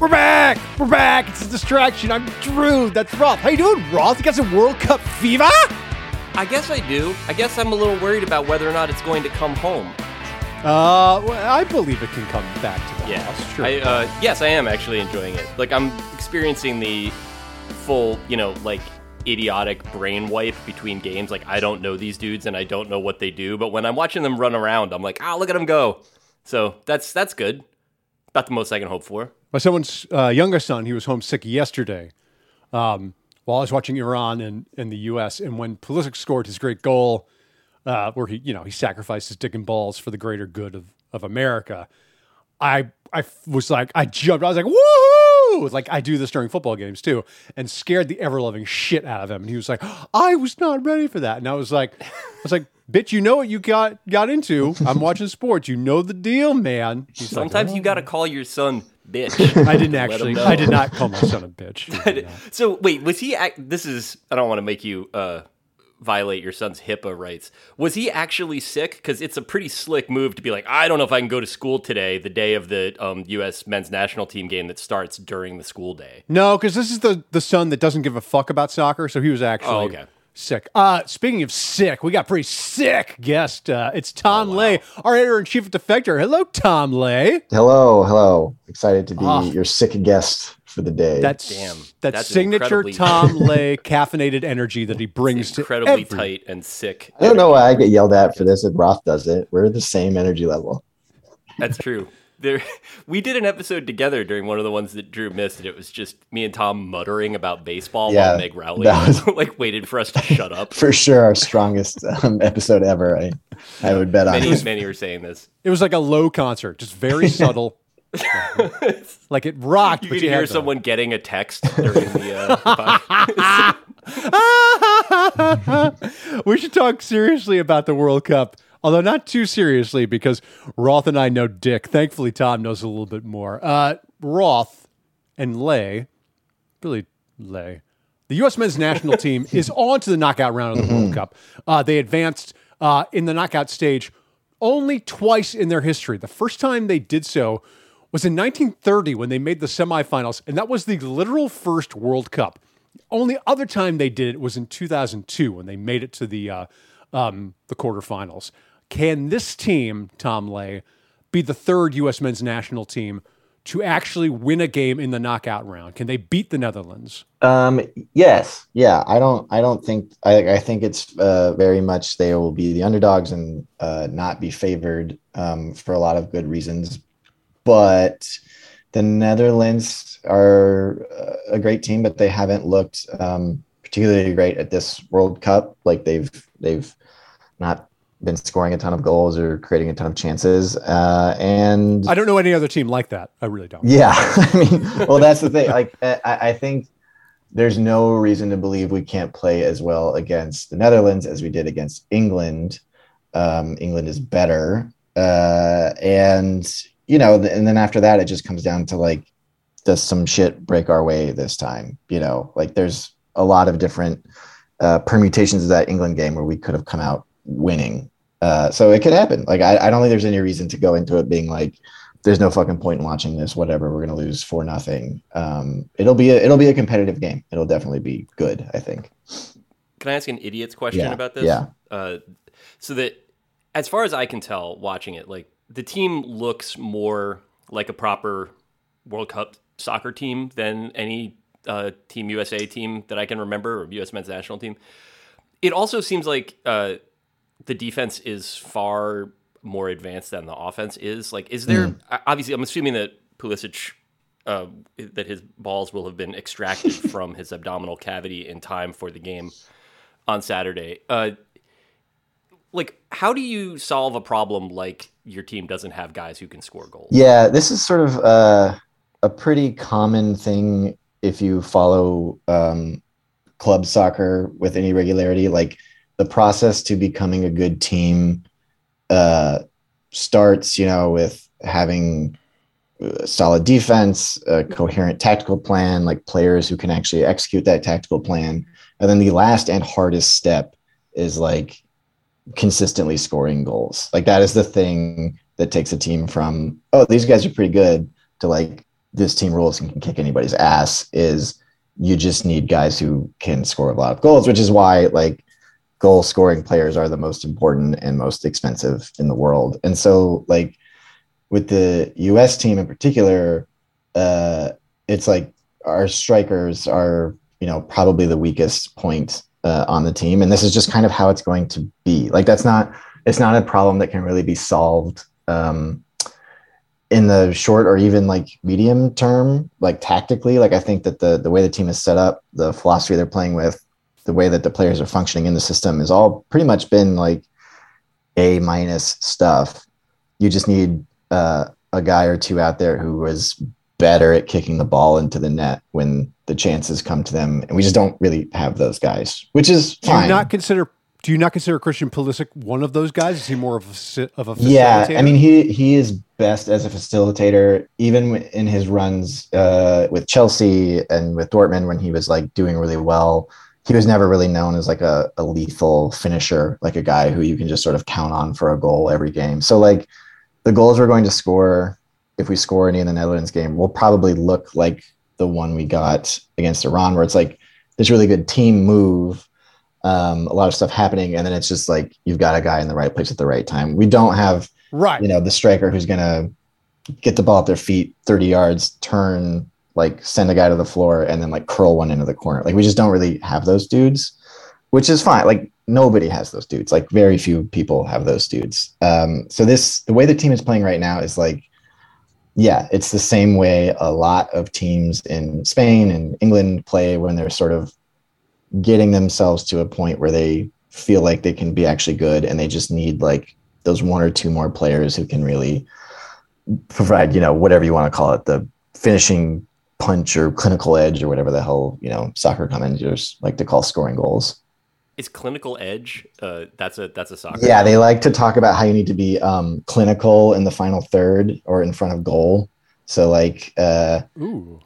We're back. It's a distraction. I'm Drew. That's Roth. How you doing, Roth? You got some World Cup fever? I guess I do. I guess I'm a little worried about whether or not it's going to come home. Well, I believe it can come back to the house. Sure. Yes, I am actually enjoying it. Like, I'm experiencing the full, idiotic brain wipe between games. Like, I don't know these dudes and I don't know what they do. But when I'm watching them run around, I'm like, look at them go. So that's good. About the most I can hope for. My someone's younger son, he was homesick yesterday while I was watching Iran and the U.S. And when Pulisic scored his great goal, where he sacrificed his dick and balls for the greater good of America, I was like, I jumped. I was like, woo! Like, I do this during football games too, and scared the ever-loving shit out of him. And he was like, I was not ready for that. And I was like, bitch, you know what you got into. I'm watching sports. You know the deal, man. He's Sometimes you got to call your son bitch. I didn't actually. I did not call my son a bitch. So wait, was he? This is. I don't want to make you violate your son's HIPAA rights. Was he actually sick? Because it's a pretty slick move to be like, I don't know if I can go to school today, the day of the U.S. men's national team game that starts during the school day. No, because this is the son that doesn't give a fuck about soccer. So he was actually. Oh, okay. Sick. Speaking of sick, we got a pretty sick guest. It's Tom Ley, our editor-in-chief at Defector. Hello, Tom Ley. Hello. Excited to be your sick guest for the day. That's signature Tom Ley caffeinated energy that he brings to incredibly tight and sick. I don't know why I get yelled at for this. If Roth does it, we're the same energy level. That's true. We did an episode together during one of the ones that Drew missed, and it was just me and Tom muttering about baseball while Meg Rowley waited for us to shut up. For sure, our strongest episode ever. I would bet on it. Many are saying this. It was like a low concert, just very subtle. Like it rocked. You could hear someone getting a text during the podcast. We should talk seriously about the World Cup. Although not too seriously, because Roth and I know dick. Thankfully, Tom knows a little bit more. Roth and Ley. The U.S. men's national team is on to the knockout round of the World Cup. They advanced in the knockout stage only twice in their history. The first time they did so was in 1930 when they made the semifinals, and that was the literal first World Cup. The only other time they did it was in 2002 when they made it to the quarterfinals. Can this team, Tom Ley, be the third U.S. men's national team to actually win a game in the knockout round? Can they beat the Netherlands? Yes. Yeah. I think it's very much they will be the underdogs and not be favored for a lot of good reasons. But the Netherlands are a great team, but they haven't looked particularly great at this World Cup. Like they've not been scoring a ton of goals or creating a ton of chances. And I don't know any other team like that. I really don't. Yeah. I mean, well, that's the thing. Like, I think there's no reason to believe we can't play as well against the Netherlands as we did against England. England is better. And then after that, it just comes down to like, does some shit break our way this time? Like there's a lot of different permutations of that England game where we could have come out winning. So it could happen. Like, I don't think there's any reason to go into it being like, there's no fucking point in watching this, whatever, we're going to lose 4-0. It'll be a competitive game. It'll definitely be good, I think. Can I ask an idiot's question about this? Yeah. So that as far as I can tell watching it, like the team looks more like a proper World Cup soccer team than any Team USA team that I can remember, or U.S. men's national team. It also seems like the defense is far more advanced than the offense is. Like, is there obviously? I'm assuming that Pulisic that his balls will have been extracted from his abdominal cavity in time for the game on Saturday. Like, how do you solve a problem like your team doesn't have guys who can score goals? Yeah, this is sort of a pretty common thing. If you follow club soccer with any regularity, like the process to becoming a good team starts, with having a solid defense, a coherent tactical plan, like players who can actually execute that tactical plan. And then the last and hardest step is like consistently scoring goals. Like that is the thing that takes a team from, oh, these guys are pretty good to like, this team rules and can kick anybody's ass is you just need guys who can score a lot of goals, which is why like goal scoring players are the most important and most expensive in the world. And so like with the US team in particular, it's like our strikers are, you know, probably the weakest point on the team. And this is just kind of how it's going to be. Like, that's not, it's not a problem that can really be solved in the short or even like medium term, like tactically. Like, I think that the way the team is set up, the philosophy they're playing with, the way that the players are functioning in the system is all pretty much been like A- stuff. You just need a guy or two out there who was better at kicking the ball into the net when the chances come to them. And we just don't really have those guys, which is fine. Do you not consider Christian Pulisic one of those guys? Is he more of a facilitator? Yeah, I mean, he is best as a facilitator, even in his runs with Chelsea and with Dortmund when he was like doing really well. He was never really known as like a lethal finisher, like a guy who you can just sort of count on for a goal every game. So like the goals we're going to score, if we score any in the Netherlands game, will probably look like the one we got against Iran, where it's like this really good team move, a lot of stuff happening. And then it's just like, you've got a guy in the right place at the right time. We don't have, right, you know, the striker who's going to get the ball at their feet, 30 yards, turn, like send a guy to the floor and then like curl one into the corner. Like we just don't really have those dudes, which is fine. Like nobody has those dudes. Like very few people have those dudes. So this, the way the team is playing right now is like, yeah, it's the same way a lot of teams in Spain and England play when they're sort of getting themselves to a point where they feel like they can be actually good. And they just need like those one or two more players who can really provide, you know, whatever you want to call it, the finishing punch or clinical edge or whatever the hell, you know, soccer commenters like to call scoring goals. Is clinical edge, that's a soccer. Yeah, they like to talk about how you need to be clinical in the final third or in front of goal. So like, and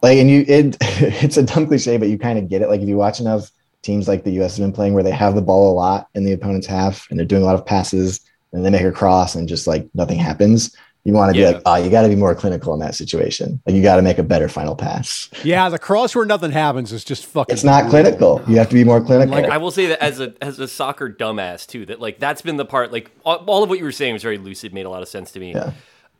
it's a dumb cliche, but you kind of get it. Like if you watch enough teams like the U.S. have been playing where they have the ball a lot in the opponent's half and they're doing a lot of passes and they make a cross and just like nothing happens. You want to be like, oh, you got to be more clinical in that situation. Like you got to make a better final pass. Yeah, the cross where nothing happens is just fucking. It's not clinical. You have to be more clinical. Like I will say that as a soccer dumbass too, that like that's been the part. Like all of what you were saying was very lucid, made a lot of sense to me. Yeah.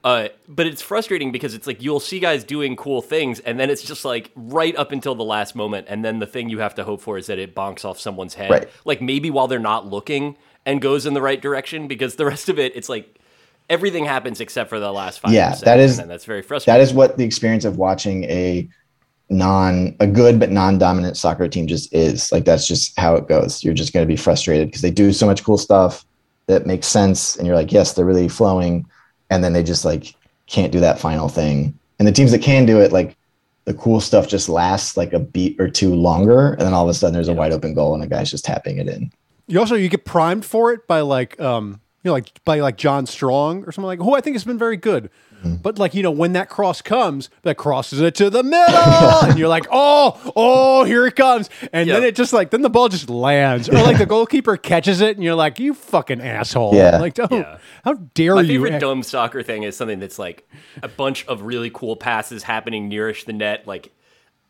But it's frustrating because it's like you'll see guys doing cool things, and then it's just like right up until the last moment, and then the thing you have to hope for is that it bonks off someone's head, right, like maybe while they're not looking, and goes in the right direction. Because the rest of it, it's like. Everything happens except for the last 5%. Yeah, that's very frustrating. That is what the experience of watching a good but non-dominant soccer team just is. Like that's just how it goes. You're just going to be frustrated because they do so much cool stuff that makes sense, and you're like, yes, they're really flowing, and then they just like can't do that final thing. And the teams that can do it, like the cool stuff just lasts like a beat or two longer, and then all of a sudden there's a wide open goal and a guy's just tapping it in. You get primed for it by like. You know, like by like John Strong or something like, who I think has been very good. Mm-hmm. But like, you know, when that cross comes, that crosses it to the middle and you're like, oh, here it comes. And then it just like, then the ball just lands or like the goalkeeper catches it and you're like, you fucking asshole. Yeah. Like, how dare you? My favorite dumb soccer thing is something that's like a bunch of really cool passes happening nearish the net. Like,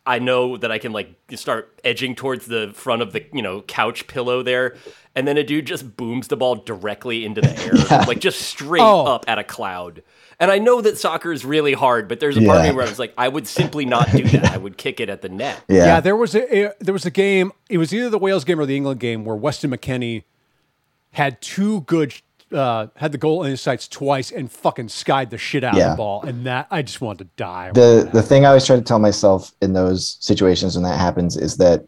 I know that I can like start edging towards the front of the, you know, couch pillow there. And then a dude just booms the ball directly into the air, like just straight up at a cloud. And I know that soccer is really hard, but there's a part of me where I was like, I would simply not do that. I would kick it at the net. Yeah, there was a game. It was either the Wales game or the England game where Weston McKennie had had the goal in his sights twice and fucking skied the shit out of the ball. And that, I just wanted to die. The thing I always try to tell myself in those situations when that happens is that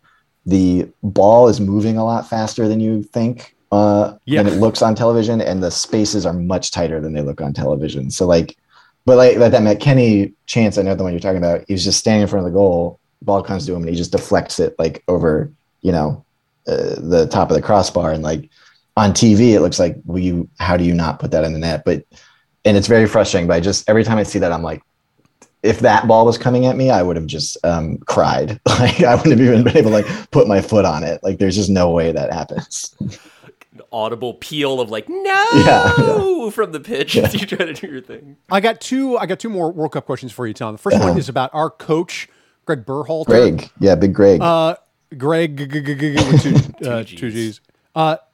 the ball is moving a lot faster than you think than it looks on television, and the spaces are much tighter than they look on television. So like, but like that McKennie chance, I know the one you're talking about, he was just standing in front of the goal, ball comes to him and he just deflects it like over, you know, the top of the crossbar. And like, on TV, it looks like, how do you not put that in the net? And it's very frustrating, but every time I see that, I'm like, if that ball was coming at me, I would have just cried. Like I wouldn't have even been able to like put my foot on it. Like there's just no way that happens. audible peal of like no from the pitch as you try to do your thing. I got two more World Cup questions for you, Tom. The first one is about our coach, Greg Berhalter. Big Greg. Greg, two G's.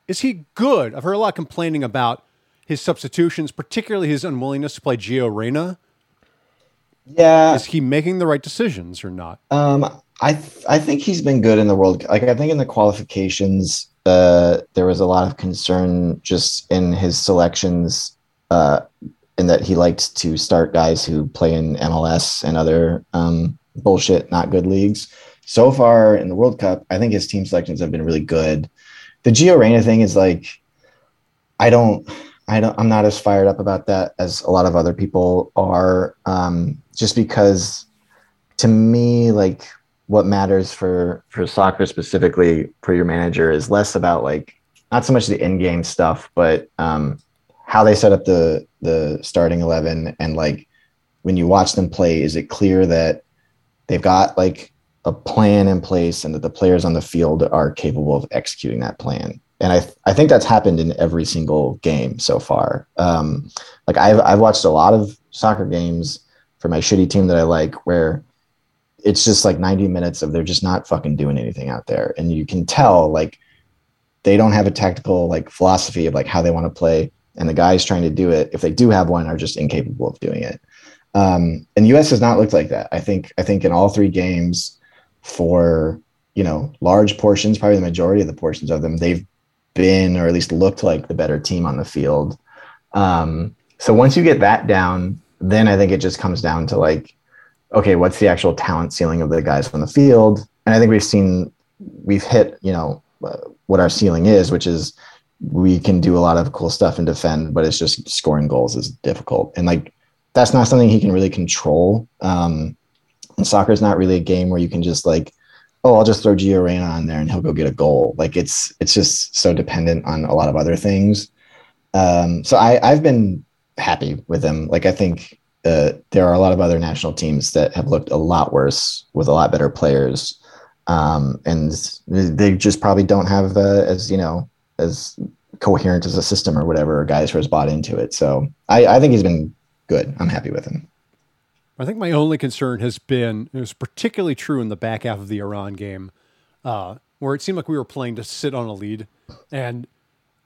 Is he good? I've heard a lot of complaining about his substitutions, particularly his unwillingness to play Gio Reyna. Yeah. Is he making the right decisions or not? I think he's been good in the World Cup. Like, I think in the qualifications, there was a lot of concern just in his selections, in that he likes to start guys who play in MLS and other bullshit, not good leagues. So far in the World Cup, I think his team selections have been really good. The Gio Reyna thing is like, I'm not as fired up about that as a lot of other people are, just because to me, like, what matters for soccer specifically for your manager is less about like, not so much the in-game stuff, but how they set up the starting 11. And like, when you watch them play, is it clear that they've got like a plan in place and that the players on the field are capable of executing that plan? And I think that's happened in every single game so far. Like I've watched a lot of soccer games for my shitty team that I like, where it's just like 90 minutes of they're just not fucking doing anything out there. And you can tell like they don't have a tactical like philosophy of like how they want to play. And the guys trying to do it, if they do have one, are just incapable of doing it. And the U.S. has not looked like that. I think in all three games for, you know, large portions, probably the majority of the portions of them, they've been, or at least looked like, the better team on the field. So once you get that down, then I think it just comes down to like, okay, what's the actual talent ceiling of the guys on the field? And I think we've hit, you know, what our ceiling is, which is we can do a lot of cool stuff and defend, but it's just scoring goals is difficult. And like, that's not something he can really control. And soccer is not really a game where you can just like, oh, I'll just throw Gio Reyna on there and he'll go get a goal. Like it's just so dependent on a lot of other things. So I've been happy with him. Like, I think, there are a lot of other national teams that have looked a lot worse with a lot better players. And they just probably don't have as coherent as a system or whatever, or guys who has bought into it. So I think he's been good. I'm happy with him. I think my only concern has been, it was particularly true in the back half of the Iran game, where it seemed like we were playing to sit on a lead. And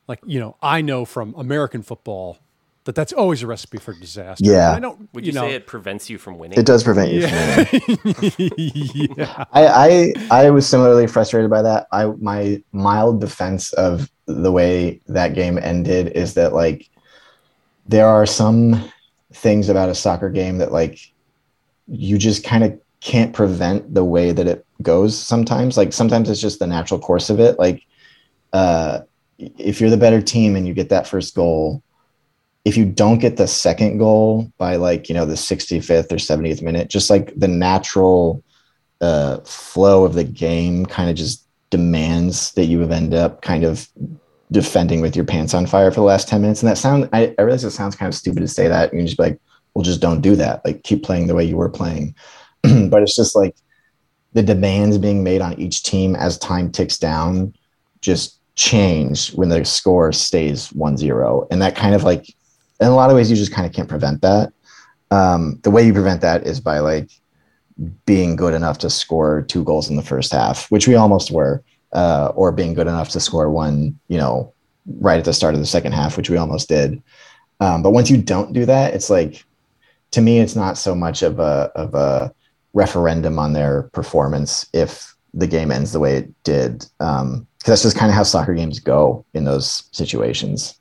like, you know, I know from American football that that's always a recipe for disaster. Yeah. I don't, would you say it prevents you from winning? It does prevent you from winning. Yeah. I was similarly frustrated by that. My mild defense of the way that game ended is that like, there are some things about a soccer game that like, you just kind of can't prevent the way that it goes sometimes. Like sometimes it's just the natural course of it. Like if you're the better team and you get that first goal, if you don't get the second goal by like, you know, the 65th or 70th minute, just like the natural flow of the game kind of just demands that you end up kind of defending with your pants on fire for the last 10 minutes. And that sound, I realize it sounds kind of stupid to say that. You can just be like, well, just don't do that. Like keep playing the way you were playing. But it's just like the demands being made on each team as time ticks down just change when the score stays 1-0. And that kind of like, in a lot of ways, you just kind of can't prevent that. The way you prevent that is by like being good enough to score 2 goals in the first half, which we almost were, or being good enough to score 1, you know, right at the start of the second half, which we almost did. But once you don't do that, it's like, to me, it's not so much of a referendum on their performance if the game ends the way it did. 'Cause that's just kind of how soccer games go in those situations.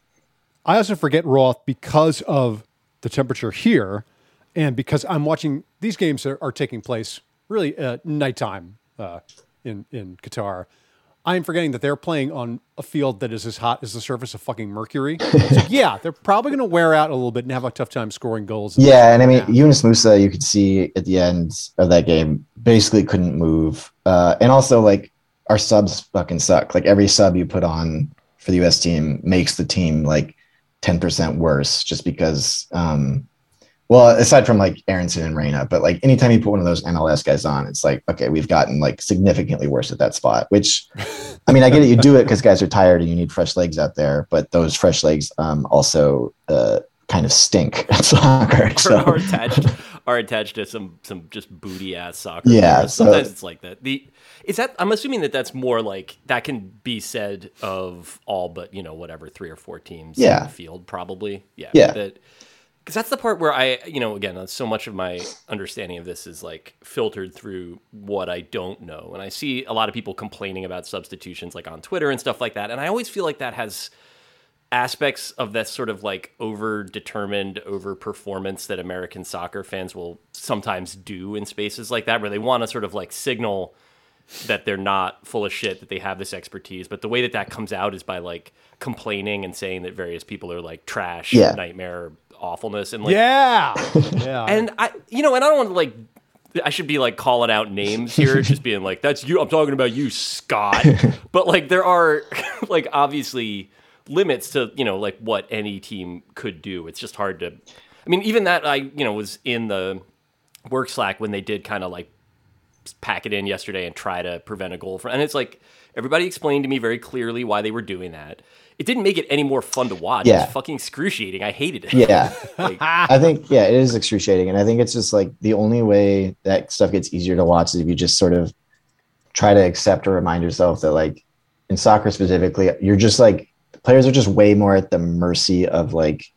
I also forget, Roth, because of the temperature here and because I'm watching these games are taking place really nighttime in Qatar. I'm forgetting that they're playing on a field that is as hot as the surface of fucking Mercury. So, yeah, they're probably going to wear out a little bit and have a tough time scoring goals. Yeah, and I mean, Yunus Musa, you could see at the end of that game, basically couldn't move. And also, like, our subs fucking suck. Like, every sub you put on for the U.S. team makes the team, like, 10% worse just because, well, aside from like Aronson and Reyna, but like anytime you put one of those MLS guys on, it's like, okay, we've gotten like significantly worse at that spot, which I mean, I get it. You do it because guys are tired and you need fresh legs out there, but those fresh legs also kind of stink at soccer. So. Are attached to some just booty ass soccer. Yeah. So, sometimes it's like that. I'm assuming that's more like that can be said of all, but whatever 3 or 4 teams in the field probably. Yeah. Yeah. Because that's the part where I, again, so much of my understanding of this is like filtered through what I don't know. And I see a lot of people complaining about substitutions like on Twitter and stuff like that. And I always feel like that has aspects of that sort of like over-determined, over-performance that American soccer fans will sometimes do in spaces like that, where they want to sort of like signal that they're not full of shit, that they have this expertise. But the way that comes out is by like complaining and saying that various people are like trash, nightmare, awfulness, and like and I and I don't want to like, I should be like calling out names here, just being like, that's you, I'm talking about you, Scott. But like there are like obviously limits to like what any team could do. It's just hard to, I mean, even that I was in the work Slack when they did kind of like pack it in yesterday and try to prevent a goal from, and it's like everybody explained to me very clearly why they were doing that. It didn't make it any more fun to watch. Yeah. It was fucking excruciating. I hated it. Yeah. I think, it is excruciating. And I think it's just like the only way that stuff gets easier to watch is if you just sort of try to accept or remind yourself that like in soccer specifically, you're just like, players are just way more at the mercy of like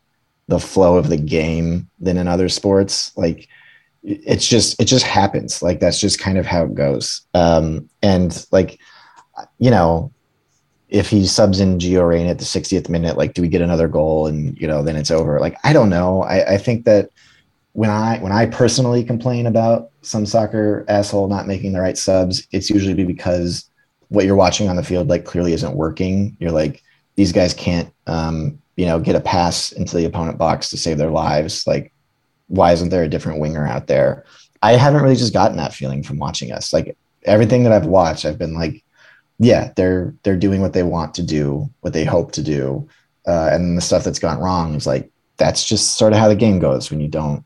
the flow of the game than in other sports. Like it just happens. Like that's just kind of how it goes. And like, if he subs in Gio Reyna at the 60th minute, like, do we get another goal? And, then it's over. Like, I don't know. I think that when I personally complain about some soccer asshole not making the right subs, it's usually because what you're watching on the field, like, clearly isn't working. You're like, these guys can't, get a pass into the opponent box to save their lives. Like, why isn't there a different winger out there? I haven't really just gotten that feeling from watching us. Like, everything that I've watched, I've been like, yeah, they're doing what they want to do, what they hope to do. And the stuff that's gone wrong is like, that's just sort of how the game goes when you don't,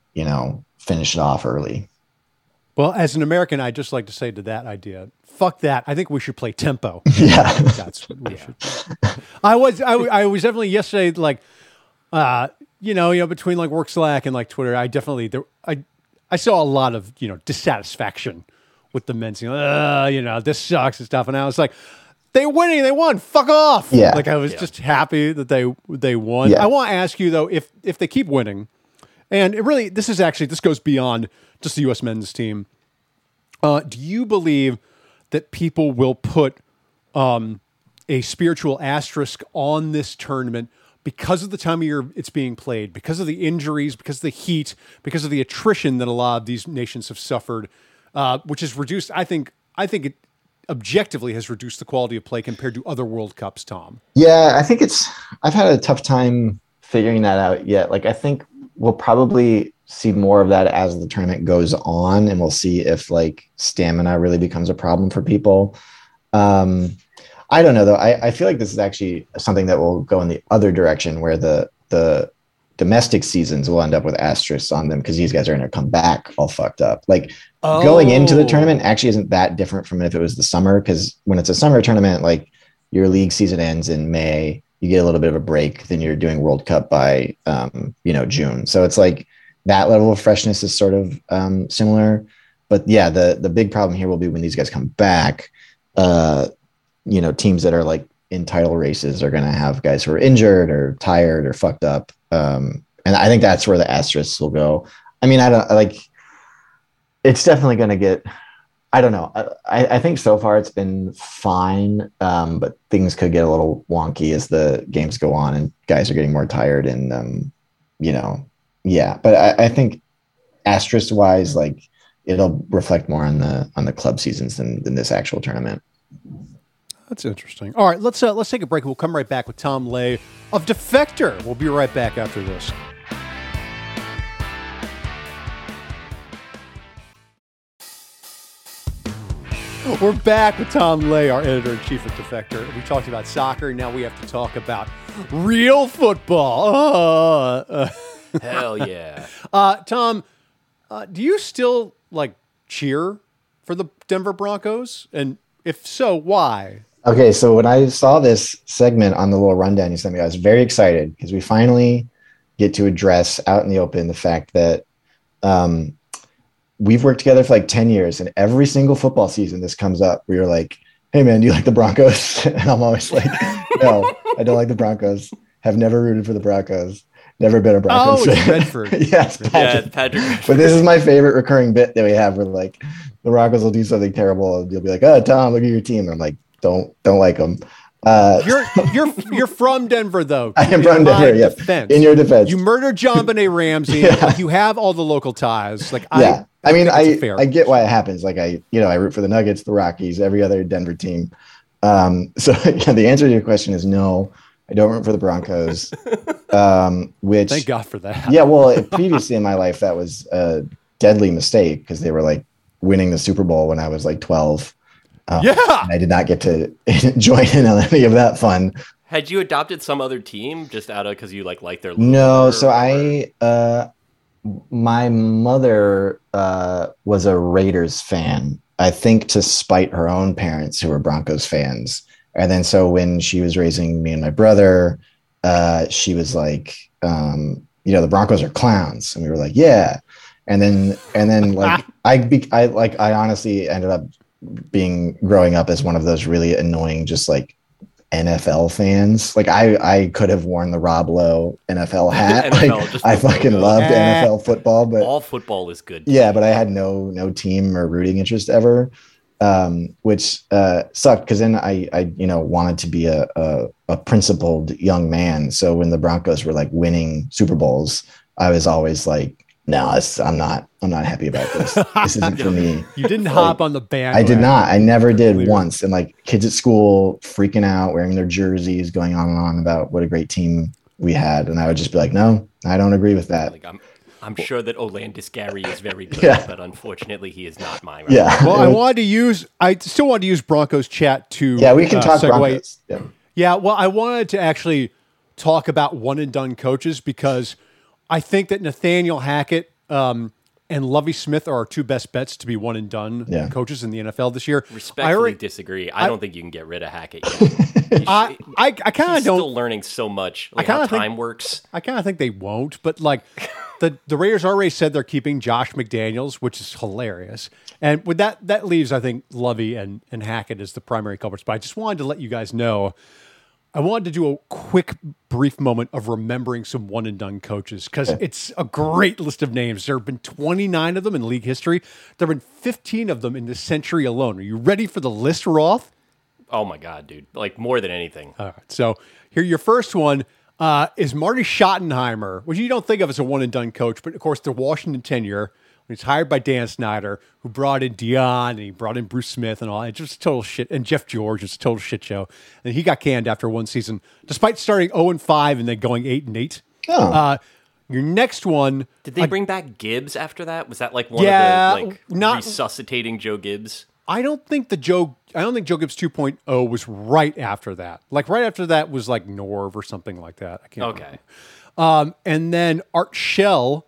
finish it off early. Well, as an American, I'd just like to say to that idea, fuck that. I think we should play tempo. Yeah. That's what we should play. I was definitely yesterday, like, between like work Slack and like Twitter, I definitely, I saw a lot of, dissatisfaction with the men's, this sucks and stuff. And I was like, they're winning, they won, fuck off. Yeah. Like I was just happy that they won. Yeah. I want to ask you though, if they keep winning, and it really, this goes beyond just the U.S. men's team. Do you believe that people will put a spiritual asterisk on this tournament because of the time of year it's being played, because of the injuries, because of the heat, because of the attrition that a lot of these nations have suffered? Which has reduced, I think it objectively has reduced the quality of play compared to other World Cups, Tom. Yeah, I think I've had a tough time figuring that out yet. Like, I think we'll probably see more of that as the tournament goes on, and we'll see if, like, stamina really becomes a problem for people. I don't know, though. I feel like this is actually something that will go in the other direction, where the domestic seasons will end up with asterisks on them because these guys are going to come back all fucked up. Like, going into the tournament actually isn't that different from if it was the summer, because when it's a summer tournament, like, your league season ends in May, you get a little bit of a break, then you're doing World Cup by, June. So it's like that level of freshness is sort of similar. But yeah, the big problem here will be when these guys come back, teams that are like in title races are going to have guys who are injured or tired or fucked up. And I think that's where the asterisks will go. I mean, it's definitely going to get, I don't know. I think so far it's been fine. But things could get a little wonky as the games go on and guys are getting more tired and, but I think asterisk wise, like, it'll reflect more on the club seasons than this actual tournament. That's interesting. All right, let's take a break. We'll come right back with Tom Ley of Defector. We'll be right back after this. We're back with Tom Ley, our editor-in-chief of Defector. We talked about soccer. Now we have to talk about real football. Hell yeah. Tom, do you still, like, cheer for the Denver Broncos? And if so, why? Okay, so when I saw this segment on the little rundown you sent me, I was very excited because we finally get to address out in the open the fact that we've worked together for like 10 years, and every single football season this comes up. We were like, hey, man, do you like the Broncos? And I'm always like, no, I don't like the Broncos. Have never rooted for the Broncos. Never been a Broncos fan. Oh, it's Redford. Yes, Patrick. Yeah, Patrick. But this is my favorite recurring bit that we have. We're like, the Broncos will do something terrible, and you'll be like, oh, Tom, look at your team. And I'm like, don't like them. You're from Denver, though. I am from Denver. Yes. In your defense, you murdered JonBenet Ramsey. Yeah. Like, you have all the local ties. Like, yeah. I mean, I get why it happens. Like, I root for the Nuggets, the Rockies, every other Denver team. So yeah, the answer to your question is no. I don't root for the Broncos. Which thank God for that. Yeah. Well, previously in my life, that was a deadly mistake because they were like winning the Super Bowl when I was like 12. And I did not get to join in on any of that fun. Had you adopted some other team just out of because you like their? No, so my mother was a Raiders fan, I think, to spite her own parents who were Broncos fans. And then so when she was raising me and my brother, she was like, the Broncos are clowns, and we were like, yeah. And then like I honestly ended up growing up as one of those really annoying, just like NFL fans. Like I could have worn the Rob Lowe NFL hat. I fucking loved NFL football, but all football is good. Yeah. But I had no team or rooting interest ever, which sucked. Because then I wanted to be a principled young man. So when the Broncos were like winning Super Bowls, I was always like, no, I'm not happy about this. This isn't for me. You didn't hop on the bandwagon. I did not. I never did once. And like kids at school freaking out, wearing their jerseys, going on and on about what a great team we had. And I would just be like, no, I don't agree with that. Like, I'm sure that Olandis Gary is very good, but unfortunately he is not mine. Right? Yeah. Well, I still wanted to use Broncos chat to we can talk segue. Broncos. Yeah. Well, I wanted to actually talk about one and done coaches because I think that Nathaniel Hackett and Lovie Smith are our two best bets to be one and done coaches in the NFL this year. Respectfully disagree. I don't think you can get rid of Hackett yet. I kind of don't. Still learning so much. Like, I works. I kind of think they won't. But like the Raiders already said they're keeping Josh McDaniels, which is hilarious. And with that leaves, I think, Lovie and Hackett as the primary culprits. But I just wanted to let you guys know. I wanted to do a quick, brief moment of remembering some one-and-done coaches because it's a great list of names. There have been 29 of them in league history. There have been 15 of them in this century alone. Are you ready for the list, Roth? Oh, my God, dude. Like, more than anything. All right. So here, your first one is Marty Schottenheimer, which you don't think of as a one-and-done coach, but, of course, the Washington tenure. When he's hired by Dan Snyder, who brought in Dion, and he brought in Bruce Smith and all that. It's just total shit. And Jeff George, it's a total shit show. And he got canned after one season, despite starting 0-5 and then going 8-8. Oh. Your next one. Did they bring back Gibbs after that? Was that like one of the resuscitating Joe Gibbs? I don't think Joe Gibbs 2.0 was right after that. Like right after that was like Norv or something like that. I can't remember. And then Art Shell.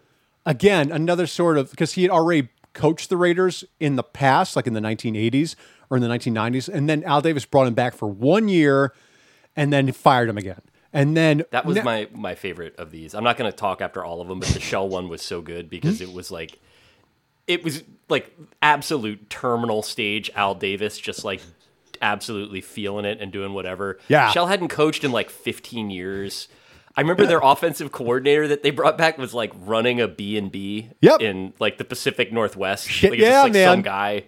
Again, another sort of, because he had already coached the Raiders in the past, like in the 1980s or in the 1990s, and then Al Davis brought him back for 1 year and then fired him again. And then that was my favorite of these. I'm not going to talk after all of them, but the Shell one was so good because it was like absolute terminal stage Al Davis, just like absolutely feeling it and doing whatever. Yeah. Shell hadn't coached in like 15 years. I remember their offensive coordinator that they brought back was like running a B&B in like the Pacific Northwest. Shit, like, just, like, man. Some guy.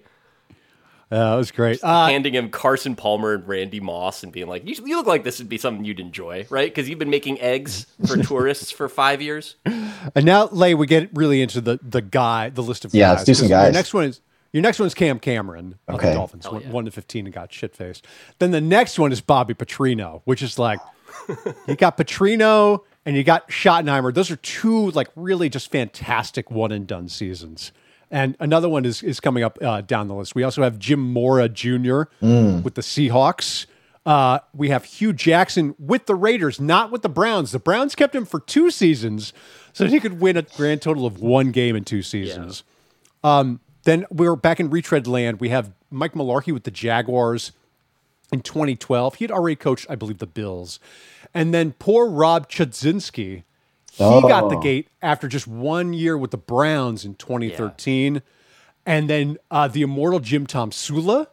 That was great. Handing him Carson Palmer and Randy Moss and being like, you look like this would be something you'd enjoy, right? Because you've been making eggs for tourists for 5 years. And now, Lay, we get really into the list of guys. Yeah, let's do some guys. Your next one is Cam Cameron of the Dolphins. 1-15 and got shit-faced. Then the next one is Bobby Petrino, which is like, you got Petrino and you got Schottenheimer. Those are two like really just fantastic one and done seasons. And another one is coming up down the list. We also have Jim Mora Jr. With the Seahawks. We have Hugh Jackson with the Raiders, not with the Browns. The Browns kept him for 2 seasons so that he could win a grand total of 1 game in 2 seasons. Yeah. Then we're back in retread land. We have Mike Mularkey with the Jaguars. in 2012. He had already coached, I believe, the Bills. And then poor Rob Chudzinski, he got the gate after just 1 year with the Browns in 2013. Yeah. And then the immortal Jim Tomsula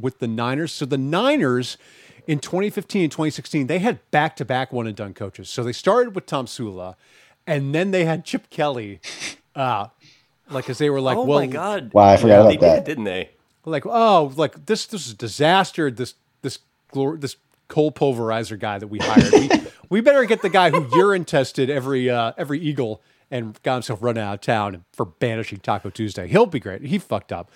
with the Niners. So the Niners in 2015 and 2016, they had back-to-back one-and-done coaches. So they started with Tomsula, and then they had Chip Kelly, because they were like, oh, well, my God. Wow, I forgot about that. They did, didn't they? Like, oh, like this is a disaster, this coal pulverizer guy that we hired. we better get the guy who urine tested every eagle and got himself run out of town for banishing Taco Tuesday. He'll be great. He fucked up.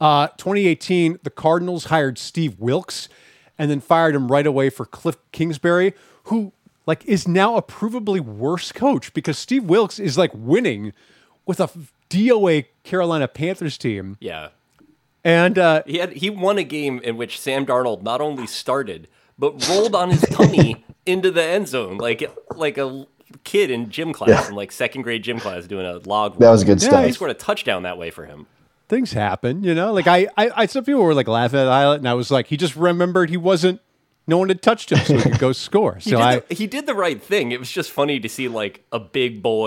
2018, the Cardinals hired Steve Wilkes and then fired him right away for Cliff Kingsbury, who is now a provably worse coach because Steve Wilkes is winning with a DOA Carolina Panthers team. Yeah. And he won a game in which Sam Darnold not only started but rolled on his tummy into the end zone like a kid in gym class, in second grade gym class doing a log roll. That was good stuff. Yeah, he scored a touchdown that way for him. Things happen, you know. I some people were laughing at Islet, and I was he just remembered no one had touched him, so he could go score. So he did the right thing. It was just funny to see a big boy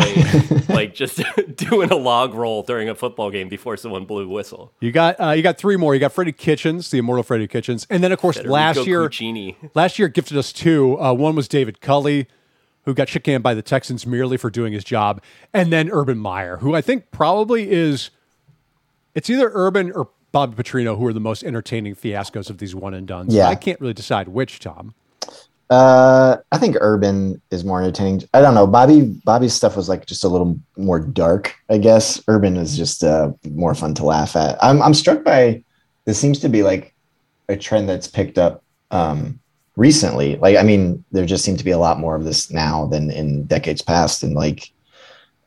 just doing a log roll during a football game before someone blew a whistle. You got three more. You got Freddie Kitchens, the immortal Freddie Kitchens, and then of course last year gifted us two. One was David Culley, who got shit-canned by the Texans merely for doing his job, and then Urban Meyer, who I think probably is. It's either Urban or Bobby Petrino who are the most entertaining fiascos of these one and dones. Yeah. I can't really decide which, Tom. I think Urban is more entertaining. I don't know. Bobby's stuff was just a little more dark, I guess. Urban is just more fun to laugh at. I'm struck by this seems to be a trend that's picked up recently. There just seemed to be a lot more of this now than in decades past, and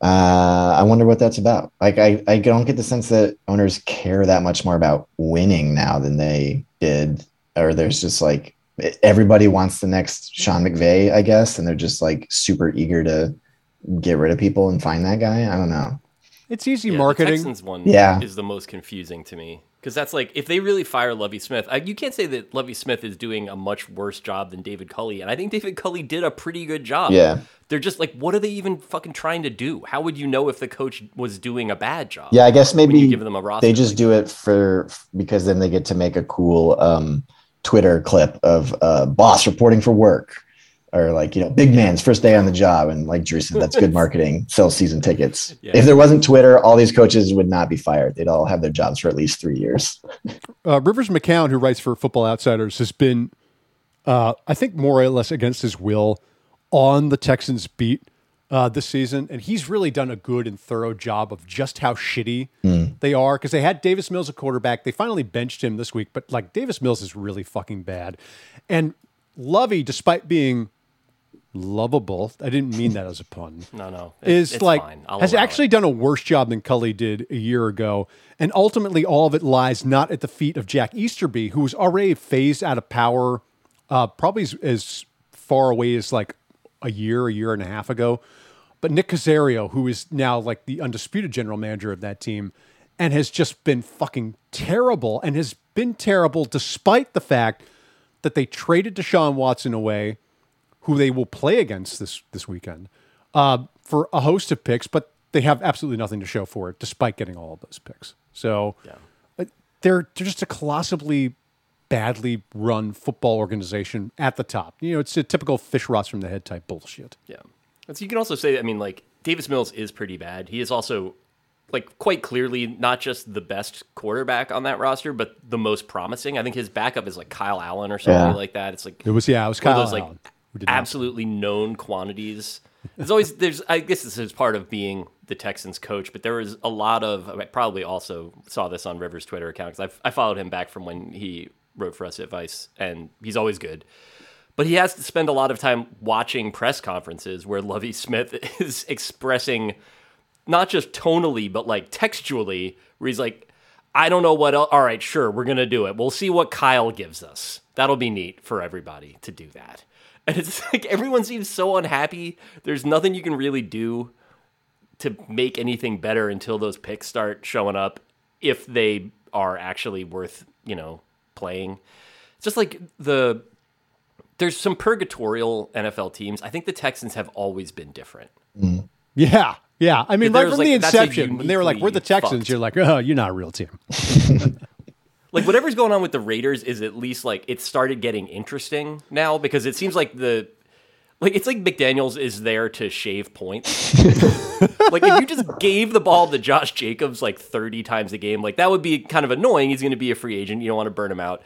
I wonder what that's about. I don't get the sense that owners care that much more about winning now than they did, or there's just everybody wants the next Sean McVay, I guess, and they're just super eager to get rid of people and find that guy. I don't know. It's easy marketing. The Texans one is the most confusing to me because that's if they really fire Lovie Smith, you can't say that Lovie Smith is doing a much worse job than David Culley, and I think David Culley did a pretty good job. Yeah. They're just what are they even fucking trying to do? How would you know if the coach was doing a bad job? Yeah, I guess maybe you give them a roster. They just do it because then they get to make a cool Twitter clip of boss reporting for work or big man's first day on the job. And Drew said, that's good marketing, sell season tickets. Yeah. If there wasn't Twitter, all these coaches would not be fired. They'd all have their jobs for at least 3 years. Rivers McCown, who writes for Football Outsiders, has been, I think more or less against his will, on the Texans beat this season, and he's really done a good and thorough job of just how shitty they are, because they had Davis Mills a quarterback. They finally benched him this week, but Davis Mills is really fucking bad. And Lovey, despite being lovable, I didn't mean that as a pun. No. It's fine. Has actually done a worse job than Culley did a year ago. And ultimately, all of it lies not at the feet of Jack Easterby, who was already phased out of power probably as far away as a year and a half ago. But Nick Caserio, who is now the undisputed general manager of that team and has just been fucking terrible and has been terrible despite the fact that they traded Deshaun Watson away, who they will play against this weekend, for a host of picks, but they have absolutely nothing to show for it despite getting all of those picks. So they're just a colossally badly run football organization at the top. It's a typical fish rots from the head type bullshit. Yeah. And so you can also say, Davis Mills is pretty bad. He is also quite clearly not just the best quarterback on that roster, but the most promising. I think his backup is Kyle Allen or something like that. It's it was Kyle Allen. Absolutely known quantities. I guess this is part of being the Texans coach, but there was a lot of, I probably also saw this on Rivers' Twitter account, because I followed him back from when he wrote for us at Vice, and he's always good. But he has to spend a lot of time watching press conferences where Lovie Smith is expressing not just tonally, but textually, where he's I don't know what else. All right, sure, we're going to do it. We'll see what Kyle gives us. That'll be neat for everybody to do that. And it's everyone seems so unhappy. There's nothing you can really do to make anything better until those picks start showing up, if they are actually worth, playing. just like the there's some purgatorial NFL teams. I think the Texans have always been different. Mm. Yeah. Yeah. I mean, right from the inception, when they were like, we're the Texans, you're like, oh, you're not a real team. Like, whatever's going on with the Raiders is at least, like, it started getting interesting now because it seems like the, like, it's like McDaniels is there to shave points. Like, if you just gave the ball to Josh Jacobs, like, 30 times a game, like, that would be kind of annoying. He's going to be a free agent. You don't want to burn him out.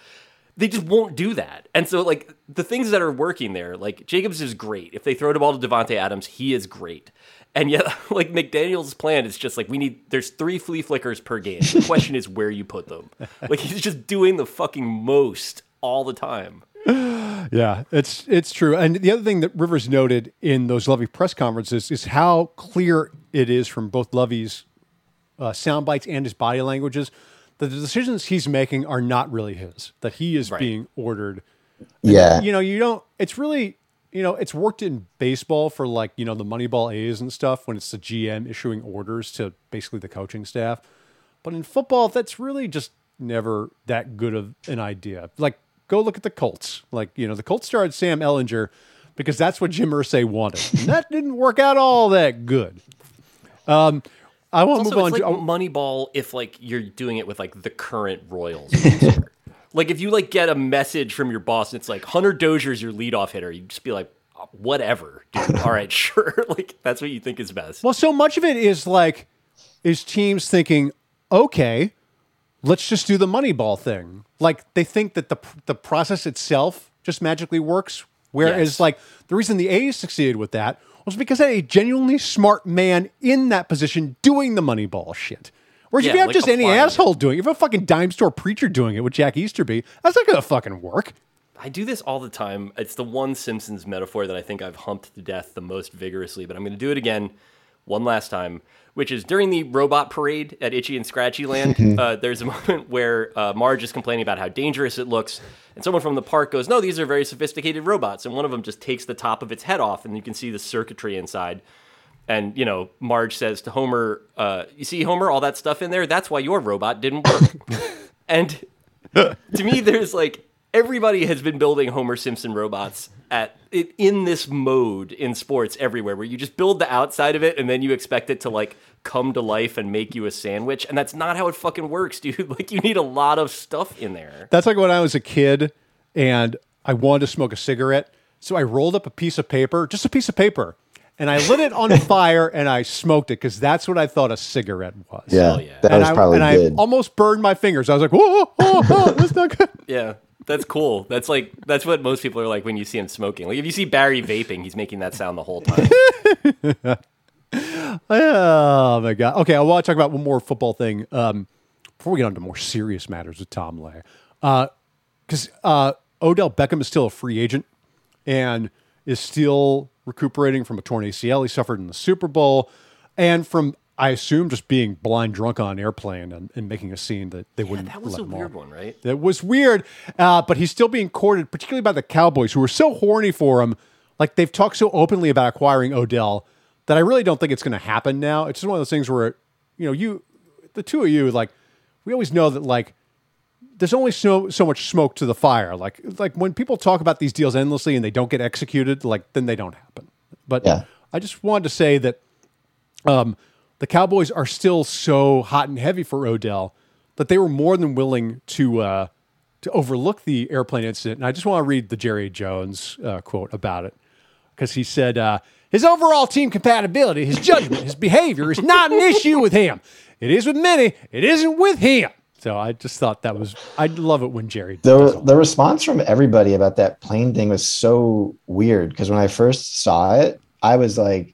They just won't do that. And so, like, the things that are working there, like, Jacobs is great. If they throw the ball to Devontae Adams, he is great. And yet, like, McDaniels' plan is just, like, we need... There's 3 flea flickers per game. The question is where you put them. Like, he's just doing the fucking most all the time. Yeah, it's true. And the other thing that Rivers noted in those Lovie press conferences is how clear it is from both Lovie's sound bites and his body languages that the decisions he's making are not really his, that he is being ordered. Yeah. And, you know, you don't, it's really, you know, it's worked in baseball for like, you know, the Moneyball A's and stuff when it's the GM issuing orders to basically the coaching staff. But in football, that's really just never that good of an idea. Like, go look at the Colts. Like, you know, the Colts started Sam Ehlinger because that's what Jim Irsay wanted. And that didn't work out all that good. I won't move on. It's like Moneyball if, like, you're doing it with, like, the current Royals. Like, if you, like, get a message from your boss and it's like, Hunter Dozier's your leadoff hitter, you'd just be like, whatever, dude. All right, sure. Like, that's what you think is best. Well, so much of it is, like, is teams thinking, okay, let's just do the Moneyball thing. Like, they think that the process itself just magically works, whereas, like, the reason the A's succeeded with that was because they had a genuinely smart man in that position doing the Moneyball shit. Whereas if you have like just any asshole doing it, if you have a fucking dime store preacher doing it with Jack Easterby, that's not going to fucking work. I do this all the time. It's the one Simpsons metaphor that I think I've humped to death the most vigorously, but I'm going to do it again one last time, which is during the robot parade at Itchy and Scratchy Land, there's a moment where Marge is complaining about how dangerous it looks, and someone from the park goes, no, these are very sophisticated robots, and one of them just takes the top of its head off, and you can see the circuitry inside. And, you know, Marge says to Homer, you see, Homer, all that stuff in there? That's why your robot didn't work. And to me, there's like, everybody has been building Homer Simpson robots at in this mode in sports everywhere, where you just build the outside of it and then you expect it to like come to life and make you a sandwich. And that's not how it fucking works, dude. Like, you need a lot of stuff in there. That's like when I was a kid and I wanted to smoke a cigarette. So I rolled up a piece of paper, just a piece of paper. And I lit it on fire and I smoked it because that's what I thought a cigarette was. Yeah, that was probably good. And I almost burned my fingers. I was like, whoa, that's not good. Yeah, that's cool. That's like, that's what most people are like when you see him smoking. Like if you see Barry vaping, he's making that sound the whole time. Oh my God. Okay, I want to talk about one more football thing before we get on to more serious matters with Tom Ley. Because Odell Beckham is still a free agent and is still recuperating from a torn ACL he suffered in the Super Bowl and from, I assume, just being blind drunk on an airplane and making a scene that they wouldn't let him on. That was a weird one, right? That was weird, but he's still being courted, particularly by the Cowboys, who are so horny for him. Like, they've talked so openly about acquiring Odell that I really don't think it's going to happen now. It's just one of those things where, you know, the two of you, like, we always know that, like, there's only so much smoke to the fire. Like when people talk about these deals endlessly and they don't get executed, like then they don't happen. But I just wanted to say that the Cowboys are still so hot and heavy for Odell that they were more than willing to overlook the airplane incident. And I just want to read the Jerry Jones quote about it because he said, his overall team compatibility, his judgment, his behavior is not an issue with him. It is with many. It isn't with him. So I just thought that was, I love it when Jerry does the response from everybody about that plane thing was so weird because when I first saw it, I was like,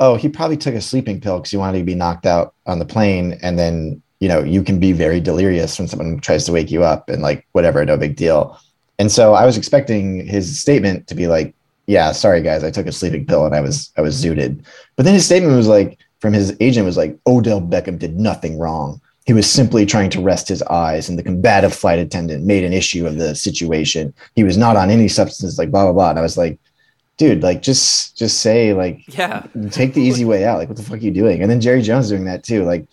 oh, he probably took a sleeping pill because he wanted to be knocked out on the plane. And then, you know, you can be very delirious when someone tries to wake you up and like, whatever, no big deal. And so I was expecting his statement to be like, yeah, sorry guys, I took a sleeping pill and I was zooted. But then his statement was like, from his agent was like, Odell Beckham did nothing wrong. He was simply trying to rest his eyes, and the combative flight attendant made an issue of the situation. He was not on any substance, like blah, blah, blah. And I was like, dude, like, just say, like, yeah, take the easy way out. Like, what the fuck are you doing? And then Jerry Jones doing that too. Like,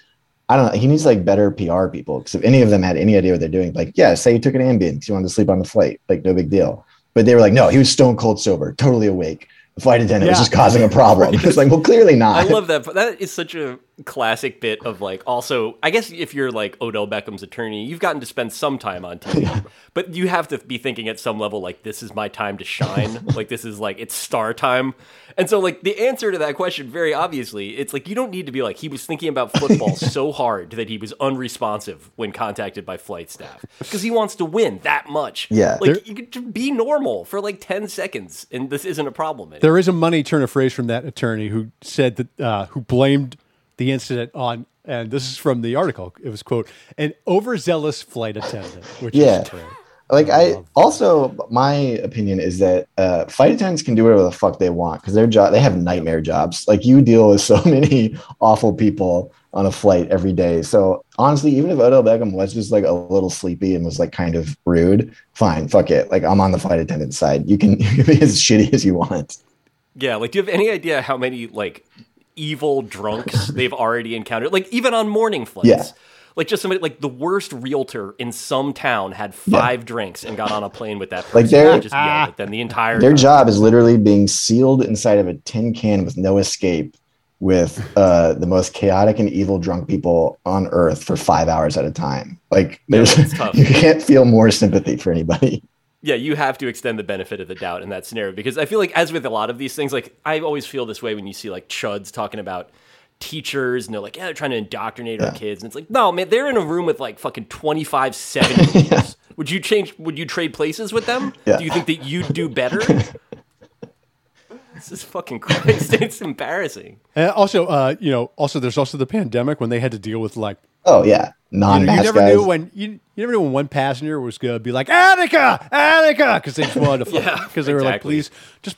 I don't know. He needs like better PR people, because if any of them had any idea what they're doing, like, yeah, say you took an Ambien because you wanted to sleep on the flight, like no big deal. But they were like, no, he was stone cold sober, totally awake. The flight attendant was just causing a problem. It's like, well, clearly not. I love that. That is such a classic bit of like, also, I guess if you're like Odell Beckham's attorney, you've gotten to spend some time on TV, but you have to be thinking at some level, like, this is my time to shine. Like, this is like, it's star time. And so like the answer to that question, very obviously, it's like, you don't need to be like, he was thinking about football so hard that he was unresponsive when contacted by flight staff because he wants to win that much. Yeah. Like, you could be normal for like 10 seconds and this isn't a problem anymore. There is a money turn of phrase from that attorney who said that, who blamed the incident on, and this is from the article, it was, quote, an overzealous flight attendant, which is true. Like, I also, my opinion is that flight attendants can do whatever the fuck they want because their job, they have nightmare jobs. Like, you deal with so many awful people on a flight every day. So honestly, even if Odell Beckham was just like a little sleepy and was like kind of rude, fine, fuck it. Like, I'm on the flight attendant side. You can be as shitty as you want. Yeah, like, do you have any idea how many like evil drunks they've already encountered? Like, even on morning flights. Yeah. Like, just somebody, like, the worst realtor in some town had 5 drinks and got on a plane with that person. Like, they're just yelled at them the entire time. Their job is literally being sealed inside of a tin can with no escape with the most chaotic and evil drunk people on earth for 5 hours at a time. Like, there's, you can't feel more sympathy for anybody. Yeah, you have to extend the benefit of the doubt in that scenario, because I feel like, as with a lot of these things, like, I always feel this way when you see like chuds talking about teachers and they're like, yeah, they're trying to indoctrinate our kids. And it's like, no, man, they're in a room with like fucking 25, 70 years. Would you trade places with them? Yeah. Do you think that you'd do better? This is fucking crazy. It's embarrassing. And also, there's also the pandemic when they had to deal with like, oh yeah, non-mask you never knew when one passenger was going to be like, Attica, because they just wanted to fly. Because they were like, please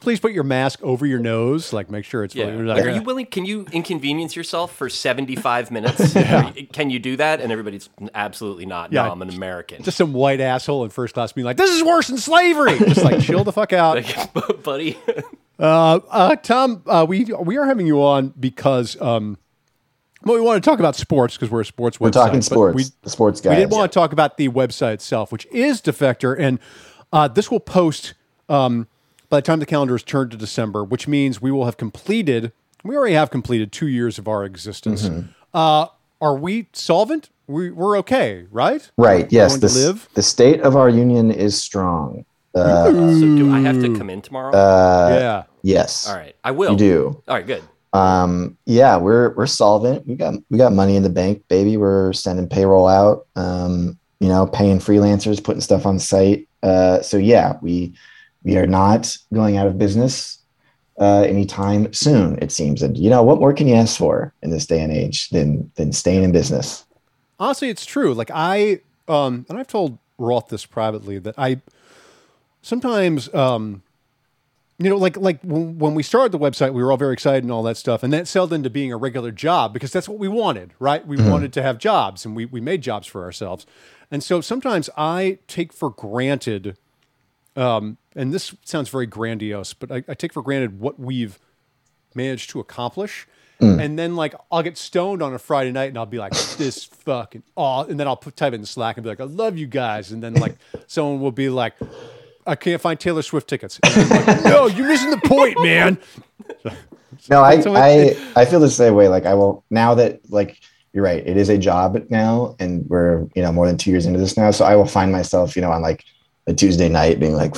put your mask over your nose. Like, make sure it's... Yeah. Like, are you willing? Can you inconvenience yourself for 75 minutes? Yeah. Can you do that? And everybody's absolutely not. Yeah, no, I'm an American. Just some white asshole in first class being like, this is worse than slavery. Just like, chill the fuck out. Like, buddy. Tom, we are having you on because... Well, we want to talk about sports because we're a sports website. We're talking sports, the sports guys. We didn't want to talk about the website itself, which is Defector, and this will post by the time the calendar is turned to December, which means we already have completed 2 years of our existence. Mm-hmm. Are we solvent? We're okay, right? Right, yes. The state of our union is strong. So do I have to come in tomorrow? Yeah. Yes. All right, I will. You do. All right, good. We're solvent. We got money in the bank, baby. We're sending payroll out, paying freelancers, putting stuff on site. We are not going out of business, anytime soon, it seems. And you know, what more can you ask for in this day and age than staying in business? Honestly, it's true. Like and I've told Roth this privately, that I sometimes, like when we started the website, we were all very excited and all that stuff. And that settled into being a regular job because that's what we wanted, right? We wanted to have jobs, and we made jobs for ourselves. And so sometimes I take for granted, and this sounds very grandiose, but I take for granted what we've managed to accomplish. And then like I'll get stoned on a Friday night and I'll be like, this fucking and then I'll type it in Slack and be like, I love you guys. And then like someone will be like, I can't find Taylor Swift tickets. Like, no, you're missing the point, man. No, I feel the same way. Like, I will, now that, like, you're right, it is a job now, and we're, more than 2 years into this now. So I will find myself, on like a Tuesday night being like,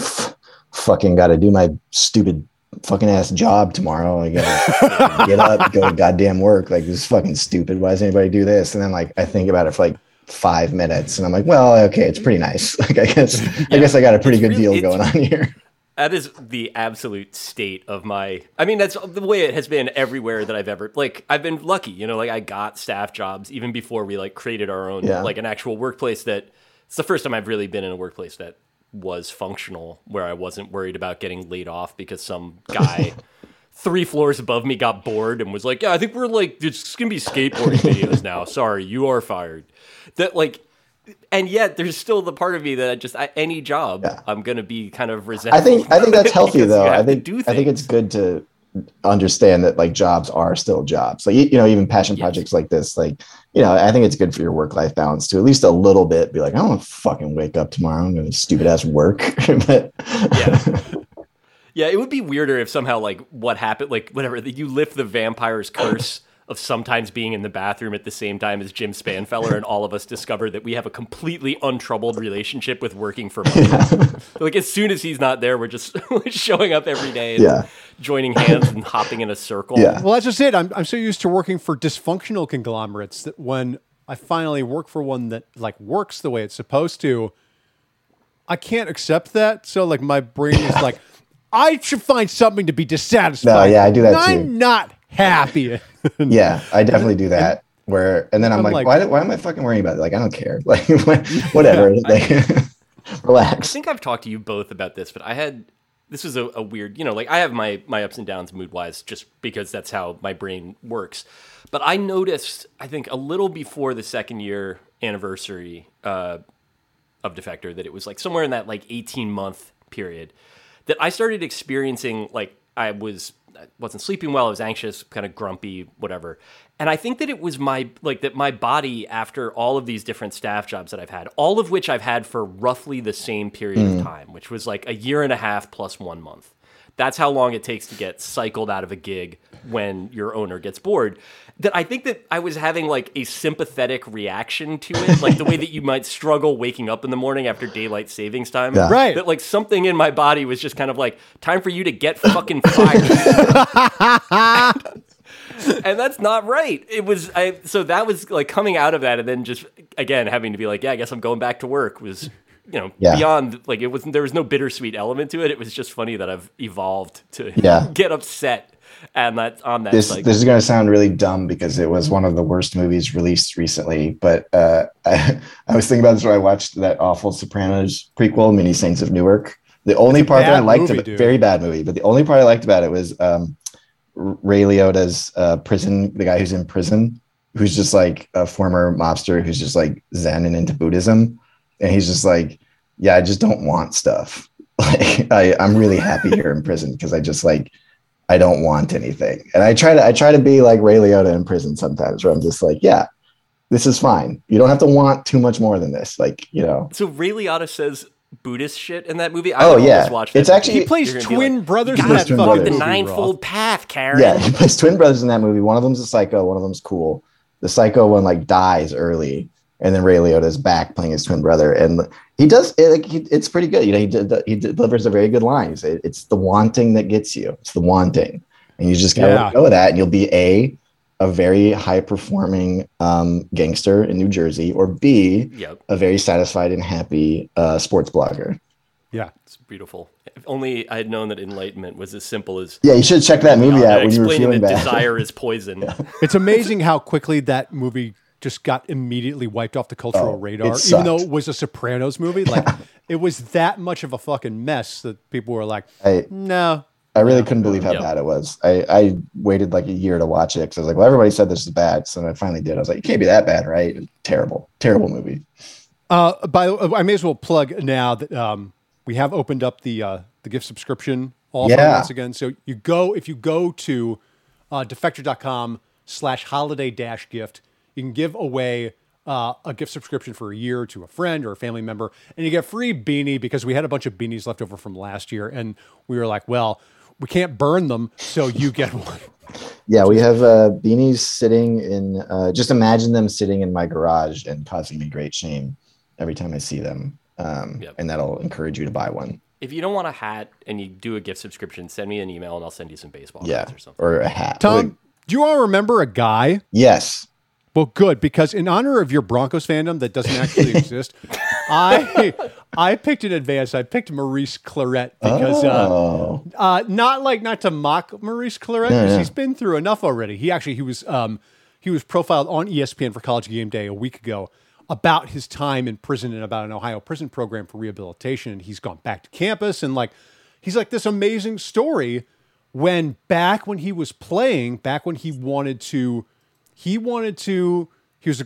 fucking got to do my stupid fucking ass job tomorrow. I got to get up, go to goddamn work. Like, this is fucking stupid. Why does anybody do this? And then like, I think about it for like 5 minutes and I'm like, well, okay, it's pretty nice. Like, I guess I got a pretty good deal going on here. That is the absolute state of my, that's the way it has been everywhere that I've ever, like, I've been lucky, like I got staff jobs even before we like created our own, like an actual workplace. That it's the first time I've really been in a workplace that was functional, where I wasn't worried about getting laid off because some guy 3 floors above me got bored and was like, yeah, I think we're like, it's going to be skateboarding videos now. Sorry, you are fired. That like, and yet there's still the part of me that any job I'm going to be kind of resentful. I think that's healthy though. I think it's good to understand that like jobs are still jobs. Like, you know, even passion projects like this, like, you know, I think it's good for your work-life balance to at least a little bit be like, I don't want to fucking wake up tomorrow and go to stupid ass work. But yeah, it would be weirder if somehow like what happened, like whatever, you lift the vampire's curse of sometimes being in the bathroom at the same time as Jim Spanfeller, and all of us discover that we have a completely untroubled relationship with working for money. Like, as soon as he's not there, we're just showing up every day and joining hands and hopping in a circle. Yeah. Well, that's just it. I'm so used to working for dysfunctional conglomerates that when I finally work for one that like works the way it's supposed to, I can't accept that. So like my brain is like, I should find something to be dissatisfied. No, yeah, I do that too. I'm not happy. Yeah, I definitely do that. Where and then I'm like why am I fucking worrying about it? Like, I don't care. Like, whatever. Relax. I think I've talked to you both about this, but I had this was a weird, you know, like I have my ups and downs mood wise, just because that's how my brain works. But I noticed, I think a little before the 2nd year anniversary of Defector, that it was like somewhere in that like 18-month period that I started experiencing like I wasn't sleeping well. I was anxious, kind of grumpy, whatever. And I think that it was my body, after all of these different staff jobs that I've had, all of which I've had for roughly the same period of time, which was like a 1.5 years plus 1 month. That's how long it takes to get cycled out of a gig when your owner gets bored. That I think that I was having like a sympathetic reaction to it, like the way that you might struggle waking up in the morning after daylight savings time. Yeah. Right. That like something in my body was just kind of like, time for you to get fucking fired. And that's not right. So that was like coming out of that, and then just again having to be like, yeah, I guess I'm going back to work was, you know, beyond like, it wasn't, there was no bittersweet element to it. It was just funny that I've evolved to get upset. And that's on that. This is going to sound really dumb because it was one of the worst movies released recently. But I was thinking about this when I watched that awful Sopranos prequel, Many Saints of Newark. The only part that I liked, very bad movie, but the only part I liked about it was Ray Liotta's prison, the guy who's in prison, who's just like a former mobster who's just like Zen and into Buddhism. And he's just like, yeah, I just don't want stuff. Like, I'm really happy here in prison because I just like, I don't want anything. And I try to be like Ray Liotta in prison sometimes, where I'm just like, yeah, this is fine. You don't have to want too much more than this. Like, you know. So Ray Liotta says Buddhist shit in that movie. It's actually, he plays twin brothers in that movie. The Ninefold Path, Karen. Yeah, he plays twin brothers in that movie. One of them's a psycho, one of them's cool. The psycho one like dies early, and then Ray Liotta's back playing his twin brother, and he does it, like, it's pretty good. You know, he delivers a very good line. It's the wanting that gets you. It's the wanting, and you just gotta let go of that, and you'll be a very high performing gangster in New Jersey, or B, a very satisfied and happy sports blogger. Yeah, it's beautiful. If only I had known that enlightenment was as simple as. Yeah, you should check that movie out when you were feeling bad. Desire is poison. Yeah. It's amazing how quickly that movie just got immediately wiped off the cultural radar, even though it was a Sopranos movie. Like, it was that much of a fucking mess that people were like, no. I really couldn't believe how bad it was. I waited like a year to watch it because I was like, well, everybody said this is bad. So I finally did. I was like, it can't be that bad, right? Terrible, terrible movie. By the way, I may as well plug now that we have opened up the gift subscription offer once again. So if you go to defector.com/holiday-gift, you can give away a gift subscription for a year to a friend or a family member, and you get free beanie because we had a bunch of beanies left over from last year, and we were like, well, we can't burn them, so you get one. Yeah, we have beanies sitting in, just imagine them sitting in my garage and causing me great shame every time I see them, and that'll encourage you to buy one. If you don't want a hat and you do a gift subscription, send me an email and I'll send you some baseball hats or something. Or a hat. Tom, do you all remember a guy? Yes. Well, good, because in honor of your Broncos fandom that doesn't actually exist, I picked in advance. I picked Maurice Clarett because not to mock Maurice Clarett because he's been through enough already. He was profiled on ESPN for College Game Day a week ago about his time in prison and about an Ohio prison program for rehabilitation. And he's gone back to campus and like he's like this amazing story when back when he wanted to. He was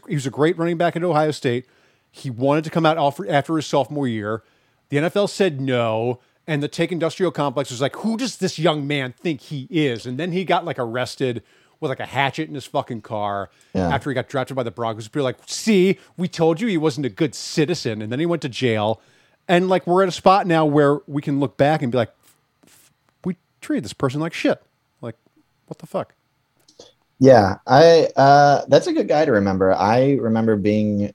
a great running back at Ohio State. He wanted to come out after his sophomore year. The NFL said no, And the Take Industrial Complex was like, who does this young man think he is? And then he got like arrested with like a hatchet in his fucking car after he got drafted by the Broncos. People were like, see, we told you he wasn't a good citizen. And then he went to jail. And like, we're at a spot now where we can look back and be like, we treated this person like shit. Like, what the fuck? Yeah, I that's a good guy to remember. I remember being,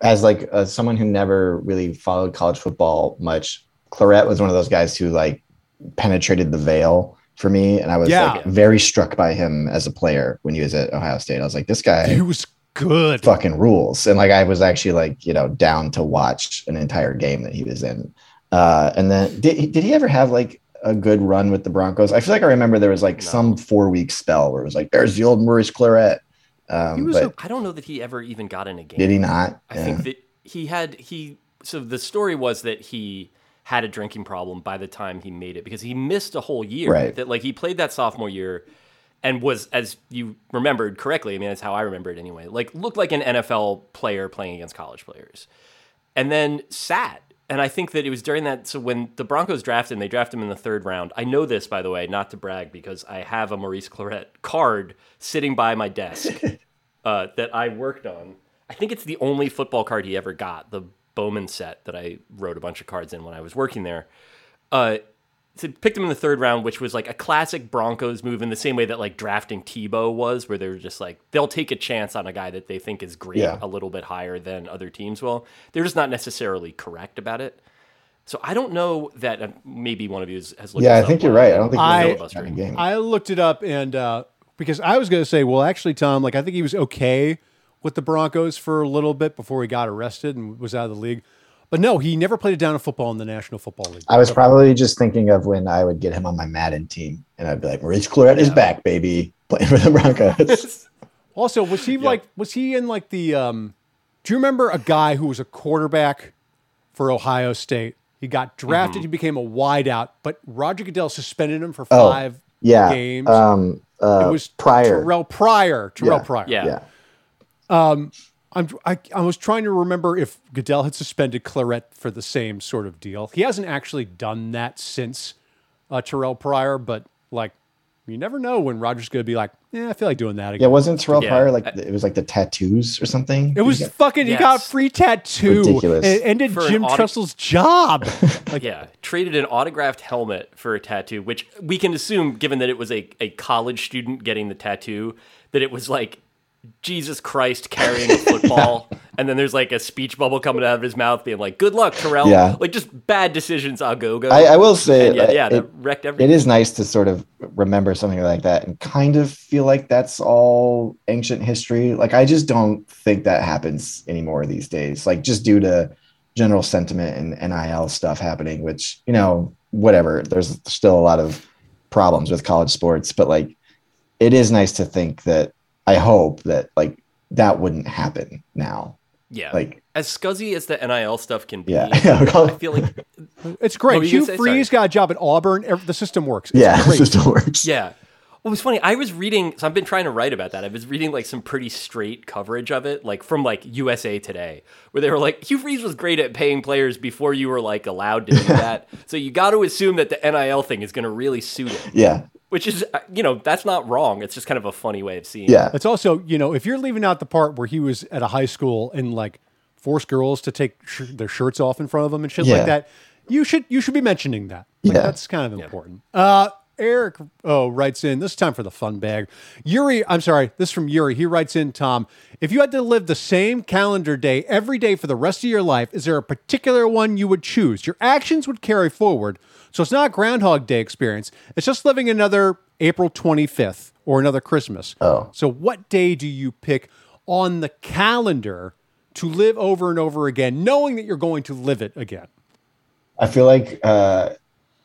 as like someone who never really followed college football much, Claret was one of those guys who like penetrated the veil for me, and I was like very struck by him as a player when he was at Ohio State. I was like, this guy, he was good, fucking rules, and like I was actually like, you know, down to watch an entire game that he was in. And then did he ever have like a good run with the Broncos? I feel like I remember there was like some 4-week spell where it was like, there's the old Maurice Claret. I don't know that he ever even got in a game. Did he not? I think that so the story was that he had a drinking problem by the time he made it, because he missed a whole year. Right. That like he played that sophomore year and was, as you remembered correctly, I mean, that's how I remember it anyway, like looked like an NFL player playing against college players, and then sat. And I think that it was during that, so when the Broncos drafted him, they drafted him in the 3rd round. I know this, by the way, not to brag, because I have a Maurice Claret card sitting by my desk that I worked on. I think it's the only football card he ever got, the Bowman set that I wrote a bunch of cards in when I was working there. So picked him in the 3rd round, which was like a classic Broncos move in the same way that like drafting Tebow was, where they were just like, they'll take a chance on a guy that they think is great a little bit higher than other teams will. They're just not necessarily correct about it. So I don't know that maybe one of you has looked it up. Yeah, I think you're right. I don't think I looked it up, and because I was going to say, well, actually, Tom, like I think he was okay with the Broncos for a little bit before he got arrested and was out of the league. But no, he never played a down of football in the National Football League. I was probably just thinking of when I would get him on my Madden team, and I'd be like, Maurice Claret is back, baby, playing for the Broncos. Also, was he like, was he in like the, do you remember a guy who was a quarterback for Ohio State? He got drafted, he became a wideout, but Roger Goodell suspended him for 5 games. It was Pryor. Terrell Pryor. Yeah. I was trying to remember if Goodell had suspended Claret for the same sort of deal. He hasn't actually done that since Terrell Pryor, but like you never know when Rodgers going to be like, I feel like doing that again. Yeah, wasn't Terrell Pryor like it was like the tattoos or something? It was he got free tattoo. Ridiculous. It ended for Jim Tressel's job. Like, traded an autographed helmet for a tattoo, which we can assume, given that it was a college student getting the tattoo, that it was like Jesus Christ carrying a football. And then there's like a speech bubble coming out of his mouth being like, good luck, Terrell. Yeah. Like just bad decisions on go-go. I will say, that wrecked everything. It is nice to sort of remember something like that and kind of feel like that's all ancient history. Like I just don't think that happens anymore these days. Like just due to general sentiment and NIL stuff happening, which, you know, whatever, there's still a lot of problems with college sports, but like it is nice to think that, I hope that like that wouldn't happen now. Yeah. Like as scuzzy as the NIL stuff can be, I feel like it's great. Hugh Freeze got a job at Auburn. The system works. The system works. Yeah. Well, it's funny. I was reading, so I've been trying to write about that. I was reading like some pretty straight coverage of it, like from like USA Today, where they were like, Hugh Freeze was great at paying players before you were like allowed to do that. So you got to assume that the NIL thing is going to really suit him. Yeah. Which is, you know, that's not wrong. It's just kind of a funny way of seeing it. It's also, you know, if you're leaving out the part where he was at a high school and like forced girls to take their shirts off in front of them and shit like that, you should be mentioning that. Like, that's kind of important. Eric writes in, this time for the fun bag. This is from Yuri. He writes in, Tom, if you had to live the same calendar day every day for the rest of your life, is there a particular one you would choose? Your actions would carry forward. So it's not a Groundhog Day experience. It's just living another April 25th or another Christmas. Oh. So what day do you pick on the calendar to live over and over again, knowing that you're going to live it again? I feel like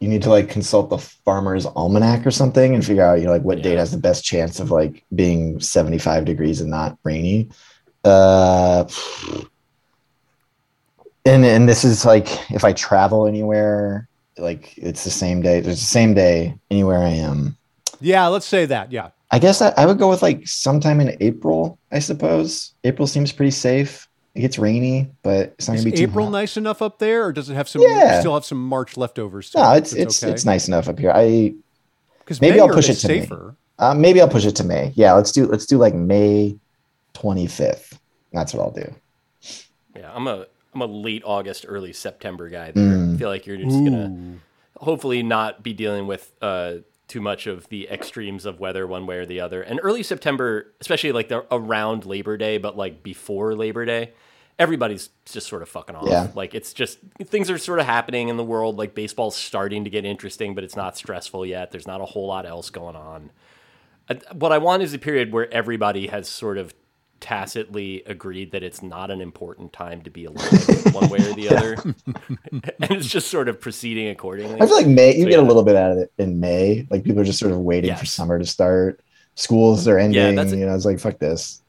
you need to like consult the Farmer's Almanac or something and figure out, you know, like what date has the best chance of like being 75 degrees and not rainy. And this is like if I travel anywhere, like it's the same day. There's the same day anywhere I am. Yeah, let's say that. Yeah, I guess I would go with like sometime in April. I suppose April seems pretty safe. It gets rainy, but it's not going to be too April hot. Nice enough up there, or does it have some? Yeah. Still have some March leftovers. No, it's okay. It's nice enough up here. Because maybe May I'll push it to safer. May. Maybe I'll push it to May. Yeah, let's do like May 25th. That's what I'll do. Yeah, I'm a late August, early September guy. There. I feel like you're just gonna hopefully not be dealing with too much of the extremes of weather one way or the other. And early September, especially like around Labor Day, but like before Labor Day, everybody's just sort of fucking off. Yeah. Like it's just, things are sort of happening in the world. Like baseball's starting to get interesting, but it's not stressful yet. There's not a whole lot else going on. What I want is a period where everybody has sort of tacitly agreed that it's not an important time to be alive one way or the other. And it's just sort of proceeding accordingly. I feel like May, you get a little bit out of it in May. Like people are just sort of waiting for summer to start. Schools are ending. It's like, fuck this.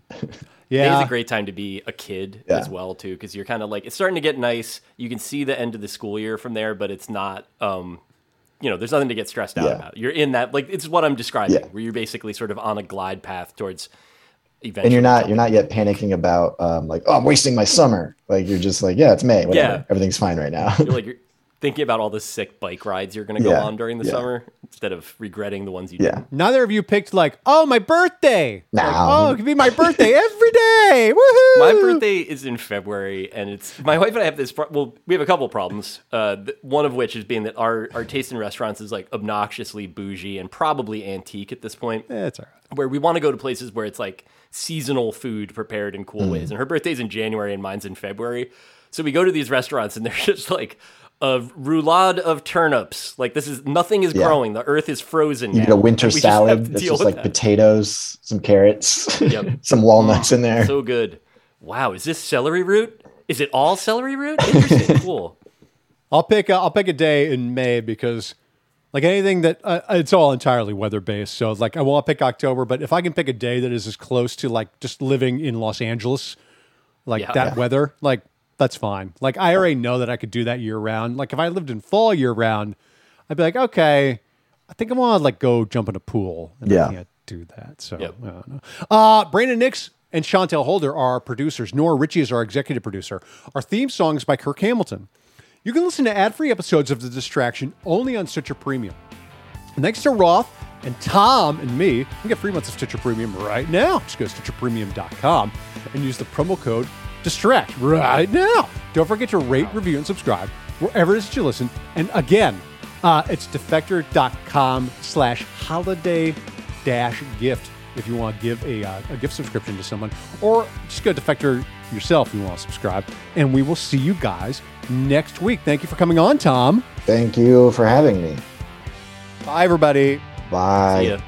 Yeah. May's a great time to be a kid as well too. Cause you're kind of like, it's starting to get nice. You can see the end of the school year from there, but it's not, there's nothing to get stressed out about. You're in that, like, it's what I'm describing where you're basically sort of on a glide path towards eventually. And you're not yet panicking about I'm wasting my summer. Like you're just like, yeah, it's May, whatever. Yeah. Everything's fine right now. You're thinking about all the sick bike rides you're going to go on during the summer instead of regretting the ones you didn't. Neither of you picked like, oh, my birthday. No. Like, oh, it could be my birthday every day. Woohoo! My birthday is in February, and it's my wife and I have this. We have a couple problems. One of which is being that our taste in restaurants is like obnoxiously bougie and probably antique at this point. That's all right. Where we want to go to places where it's like seasonal food prepared in cool ways. And her birthday's in January and mine's in February. So we go to these restaurants and they're just like a roulade of turnips. Like this is, nothing is growing. The earth is frozen. You get a winter salad. It's just like potatoes, some carrots, some walnuts in there. So good. Wow. Is this celery root? Is it all celery root? Interesting. Cool. I'll pick a day in May because like anything that it's all entirely weather-based. So like I will pick October, but if I can pick a day that is as close to like just living in Los Angeles, like weather, like that's fine. Like I already know that I could do that year round. Like if I lived in fall year round, I'd be like, okay, I think I want to like go jump in a pool. And I can't do that. So I don't know. Brandon Nix and Chantel Holder are our producers. Nora Ritchie is our executive producer. Our theme song is by Kirk Hamilton. You can listen to ad-free episodes of The Distraction only on Stitcher Premium. Thanks to Roth and Tom and me, you can get 3 months of Stitcher Premium right now. Just go to StitcherPremium.com and use the promo code DISTRACT right now. Don't forget to rate, review, and subscribe wherever it is you listen. And again, it's defector.com/holiday-gift if you want to give a gift subscription to someone. Or just go to Defector yourself if you want to subscribe. And we will see you guys next week. Thank you for coming on, Tom. Thank you for having me. Bye, everybody. Bye. See ya.